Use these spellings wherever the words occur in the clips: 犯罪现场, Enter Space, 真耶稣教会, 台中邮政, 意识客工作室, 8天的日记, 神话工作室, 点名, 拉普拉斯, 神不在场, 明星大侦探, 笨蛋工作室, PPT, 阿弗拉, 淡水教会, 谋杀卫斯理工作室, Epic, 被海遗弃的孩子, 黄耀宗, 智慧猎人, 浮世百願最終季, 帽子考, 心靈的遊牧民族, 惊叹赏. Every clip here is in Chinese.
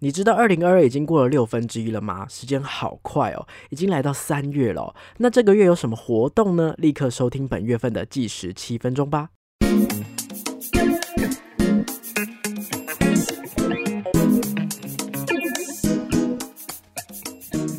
你知道2022已经过了1/6了吗？时间好快哦，已经来到3月了哦。那这个月有什么活动呢？立刻收听本月份的计时7分钟吧。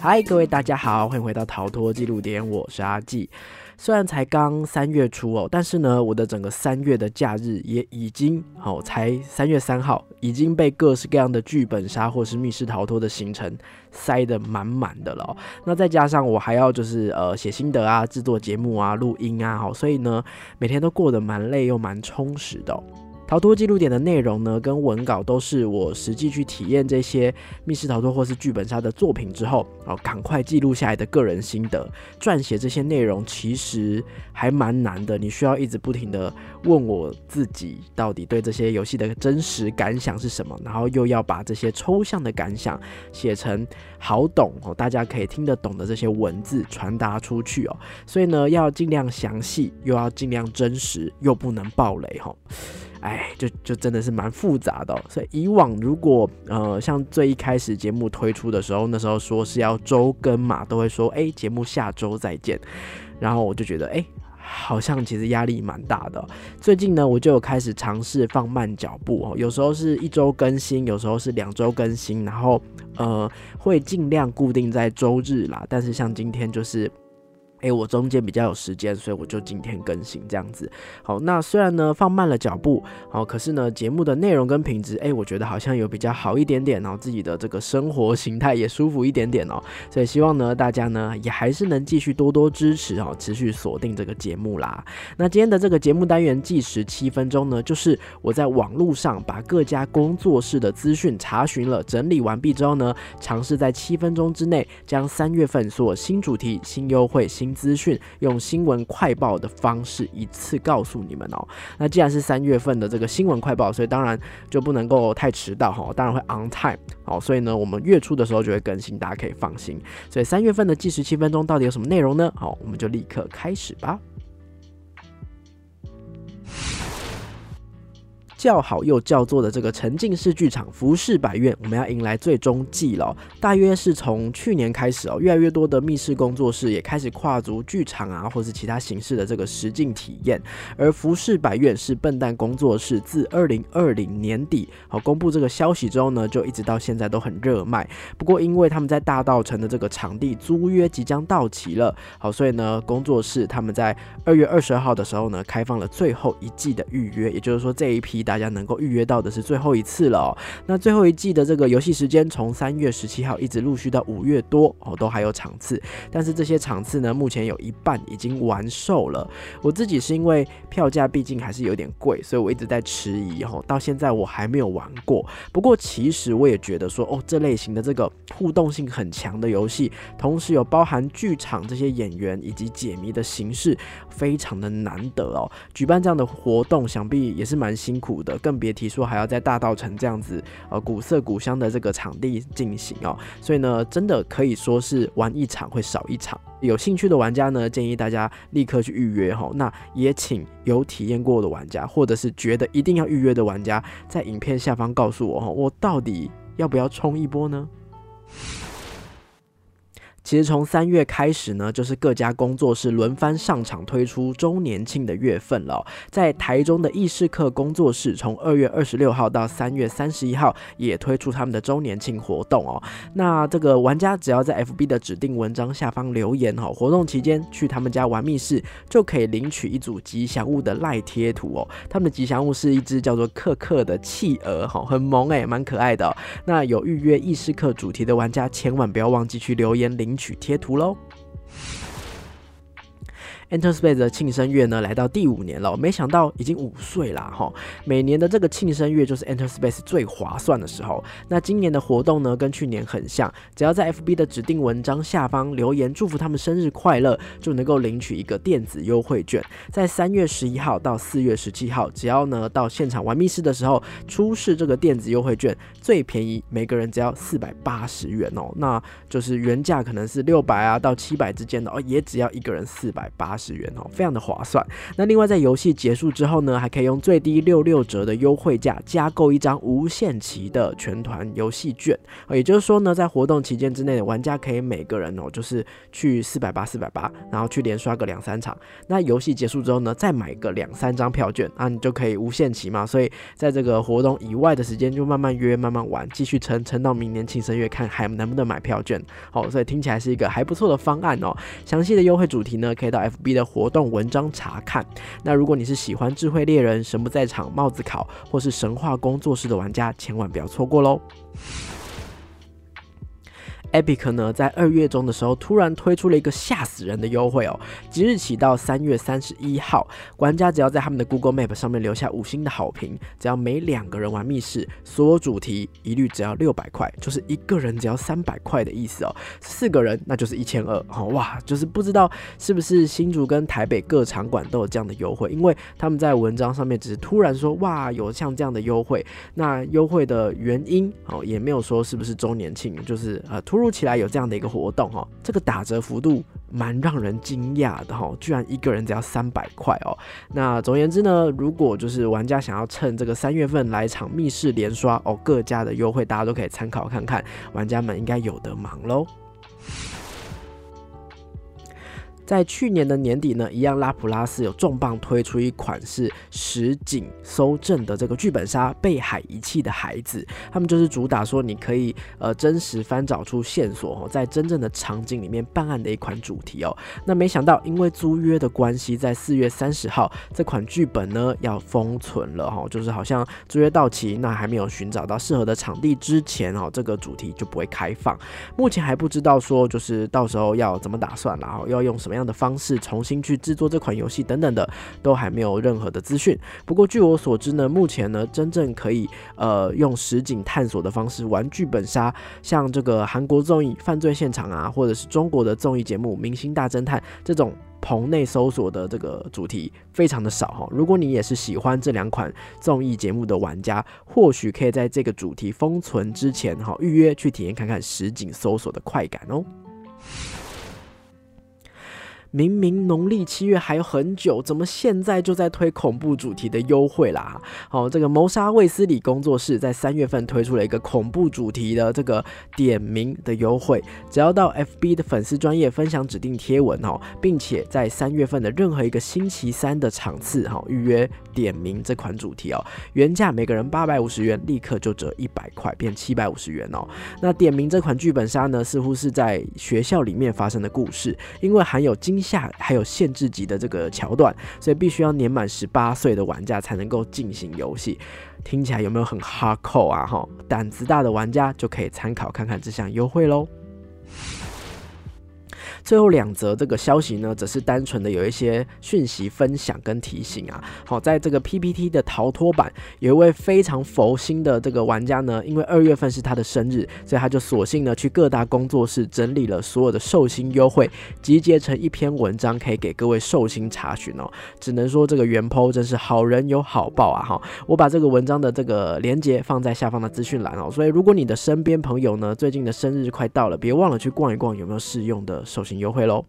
嗨，各位大家好，欢迎回到逃脱记录点，我是阿纪。虽然才刚3月初哦，但是呢，我的整个3月的假日也已经才3月3号已经被各式各样的剧本杀或是密室逃脱的行程塞得满满的了哦。那再加上我还要就是写心得啊、制作节目啊、录音啊，所以呢，每天都过得蛮累又蛮充实的哦。逃脱记录点的内容呢，跟文稿都是我实际去体验这些密室逃脱或是剧本杀的作品之后，赶快记录下来的个人心得。撰写这些内容其实还蛮难的，你需要一直不停的问我自己到底对这些游戏的真实感想是什么，然后又要把这些抽象的感想写成好懂哦，大家可以听得懂的这些文字传达出去哦。所以呢，要尽量详细，又要尽量真实，又不能爆雷哦。哎，就真的是蛮复杂的哦。所以以往如果像最一开始节目推出的时候，那时候说是要周更嘛，都会说节目下周再见，然后我就觉得好像其实压力蛮大的哦。最近呢，我就有开始尝试放慢脚步哦，有时候是1周更新，有时候是2周更新，然后会尽量固定在周日啦。但是像今天就是我中间比较有时间，所以我就今天更新这样子。好，那虽然呢放慢了脚步，可是呢节目的内容跟品质，我觉得好像有比较好一点点，然后自己的这个生活形态也舒服一点点哦。所以希望呢大家呢也还是能继续多多支持哦，持续锁定这个节目啦。那今天的这个节目单元计时7分钟呢，就是我在网络上把各家工作室的资讯查询了、整理完毕之后呢，尝试在7分钟之内将3月份所有新主题、新优惠、新资讯用新闻快报的方式一次告诉你们哦。那既然是3月份的这个新闻快报，所以当然就不能够太迟到哦，当然会 on time 哦。所以呢，我们月初的时候就会更新，大家可以放心。所以3月份的计时7分钟到底有什么内容呢？好，我们就立刻开始吧。叫好又叫座的这个沉浸式剧场浮世百院，我们要迎来最终季了哦。大约是从去年开始哦，越来越多的密室工作室也开始跨足剧场啊，或是其他形式的这个实境体验。而浮世百院是笨蛋工作室自2020年底公布这个消息之后呢，就一直到现在都很热卖。不过因为他们在大稻埕的这个场地租约即将到期了，所以呢工作室他们在2月22号的时候呢，开放了最后一季的预约，也就是说这一批大家能够预约到的是最后一次了哦。那最后一季的这个游戏时间从3月17号一直陆续到5月多哦，都还有场次。但是这些场次呢，目前有1半已经完售了。我自己是因为票价毕竟还是有点贵，所以我一直在迟疑哦，到现在我还没有玩过。不过其实我也觉得说，这类型的这个互动性很强的游戏，同时有包含剧场这些演员以及解谜的形式，非常的难得哦。举办这样的活动，想必也是蛮辛苦的。更别提说还要在大稻埕这样子古色古香的这个场地进行哦。所以呢真的可以说是玩一场会少一场。有兴趣的玩家呢，建议大家立刻去预约哦。那也请有体验过的玩家，或者是觉得一定要预约的玩家，在影片下方告诉我哦，我到底要不要冲一波呢？其实从3月开始呢，就是各家工作室轮番上场推出周年庆的月份了哦。在台中的意识客工作室，从2月26号到3月31号也推出他们的周年庆活动哦。那这个玩家只要在 FB 的指定文章下方留言哦，活动期间去他们家玩密室，就可以领取1组吉祥物的赖贴图哦。他们的吉祥物是一只叫做克克的企鹅哦，很萌蛮可爱的哦。那有预约意识客主题的玩家，千万不要忘记去留言领取贴图喽。Enter Space 的庆生月呢，来到第5年了，没想到已经5岁啦哈。每年的这个庆生月就是 Enter Space 最划算的时候。那今年的活动呢，跟去年很像，只要在 FB 的指定文章下方留言祝福他们生日快乐，就能够领取1个电子优惠券。在3月11号到4月17号，只要呢到现场玩密室的时候出示这个电子优惠券，最便宜每个人只要480元哦，那就是原价可能是600啊到700之间的哦，也只要一个人480。180元哦，非常的划算。那另外在游戏结束之后呢，还可以用最低66折的优惠价加购一张无限期的全团游戏券。也就是说呢，在活动期间之内的玩家可以每个人哦，就是去480，然后去连刷个2-3场。那游戏结束之后呢，再买个2-3张票券啊，你就可以无限期嘛。所以在这个活动以外的时间就慢慢约，慢慢玩，继续撑到明年庆生月看还能不能买票券。好，所以听起来是一个还不错的方案哦。详细的优惠主题呢，可以到 FB 的活动文章查看。那如果你是喜欢智慧猎人、神不在场、帽子考或是神话工作室的玩家，千万不要错过喽。Epic 呢，在2月中的时候突然推出了一个吓死人的优惠哦！即日起到3月31号，玩家只要在他们的 Google Map 上面留下5星的好评，只要每2个人玩密室，所有主题一律只要600块，就是1个人只要300块的意思哦。4个人那就是1200哦！哇，就是不知道是不是新竹跟台北各场馆都有这样的优惠，因为他们在文章上面只是突然说哇有像这样的优惠，那优惠的原因哦也没有说是不是周年庆，就是突如其来有这样的一个活动哦，这个打折幅度蛮让人惊讶的哦，居然1个人只要300块哦。那总而言之呢，如果就是玩家想要趁这个3月份来场密室连刷哦，各家的优惠大家都可以参考看看，玩家们应该有得忙喽。在去年的年底呢，一样拉普拉斯有重磅推出一款是石井搜证的这个剧本杀《被海遗弃的孩子》，他们就是主打说你可以真实翻找出线索，在真正的场景里面办案的一款主题哦。那没想到因为租约的关系，在4月30号这款剧本呢要封存了哦，就是好像租约到期，那还没有寻找到适合的场地之前哦，这个主题就不会开放。目前还不知道说就是到时候要怎么打算啦，要用什么样的方式重新去制作这款游戏等等的，都还没有任何的资讯。不过据我所知呢，目前呢真正可以用实景探索的方式玩剧本杀，像这个韩国综艺《犯罪现场》啊，或者是中国的综艺节目《明星大侦探》这种棚内搜索的这个主题非常的少。如果你也是喜欢这2款综艺节目的玩家，或许可以在这个主题封存之前预约去体验看看实景搜索的快感哦。明明农历7月还有很久，怎么现在就在推恐怖主题的优惠啦？好，这个谋杀卫斯理工作室在3月份推出了一个恐怖主题的这个点名的优惠，只要到 FB 的粉丝专页分享指定贴文哦，并且在3月份的任何一个星期3的场次哈预约点名这款主题哦，原价每个人850元，立刻就折100块，变750元哦。那点名这款剧本杀呢，似乎是在学校里面发生的故事，因为含有惊下还有限制级的这个桥段，所以必须要年满18岁的玩家才能够进行游戏。听起来有没有很 hardcore 啊？哈，胆子大的玩家就可以参考看看这项优惠喽。最后2则这个消息呢，只是单纯的有一些讯息分享跟提醒啊。好，在这个 PPT 的逃脱版，有一位非常佛心的这个玩家呢，因为2月份是他的生日，所以他就索性呢去各大工作室整理了所有的寿星优惠，集结成一篇文章，可以给各位寿星查询哦。只能说这个原 po 真是好人有好报啊！哈，我把这个文章的这个连结放在下方的资讯栏哦。所以如果你的身边朋友呢，最近的生日快到了，别忘了去逛一逛，有没有适用的寿星优惠喽。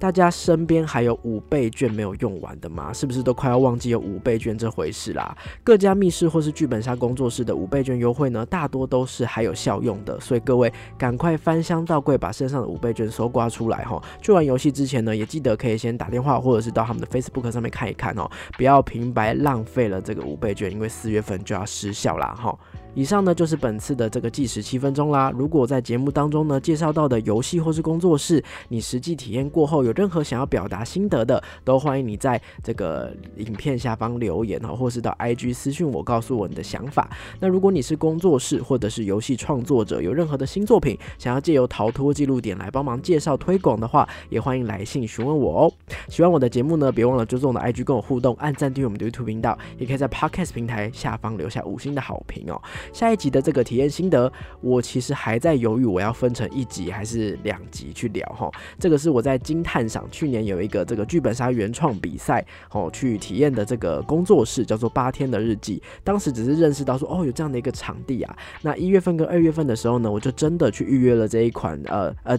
大家身边还有5倍券没有用完的吗？是不是都快要忘记有5倍券这回事啦？各家密室或是剧本杀工作室的5倍券优惠呢，大多都是还有效用的，所以各位赶快翻箱到柜，把身上的5倍券搜刮出来哈。去玩游戏之前呢，也记得可以先打电话或者是到他们的 Facebook 上面看一看哦，不要平白浪费了这个5倍券，因为4月份就要失效啦哈。以上呢就是本次的这个计时7分钟啦。如果在节目当中呢介绍到的游戏或是工作室，你实际体验过后有任何想要表达心得的，都欢迎你在这个影片下方留言哦，或是到 IG 私讯我，告诉我你的想法。那如果你是工作室或者是游戏创作者，有任何的新作品想要借由逃脱记录点来帮忙介绍推广的话，也欢迎来信询问我哦。喜欢我的节目呢，别忘了追踪我的 IG 跟我互动，按赞订阅我们的 YouTube 频道，也可以在 Podcast 平台下方留下5星的好评哦。下一集的这个体验心得，我其实还在犹豫我要分成一集还是2集去聊哈。这个是我在惊叹赏去年有一个这个剧本杀原创比赛哦去体验的这个工作室，叫做8天的日记。当时只是认识到说哦有这样的一个场地啊。那1月份跟2月份的时候呢，我就真的去预约了这一款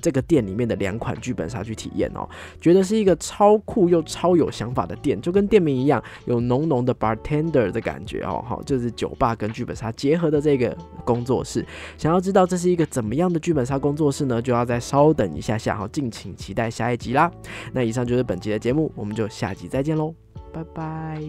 这个店里面的2款剧本杀去体验哦，觉得是一个超酷又超有想法的店，就跟店名一样，有浓浓的 bartender 的感觉哦，就是酒吧跟剧本杀结合的这个工作室。想要知道这是一个怎么样的剧本杀工作室呢？就要再稍等一下下哈，敬请期待下一集啦。那以上就是本集的节目，我们就下集再见喽，拜拜。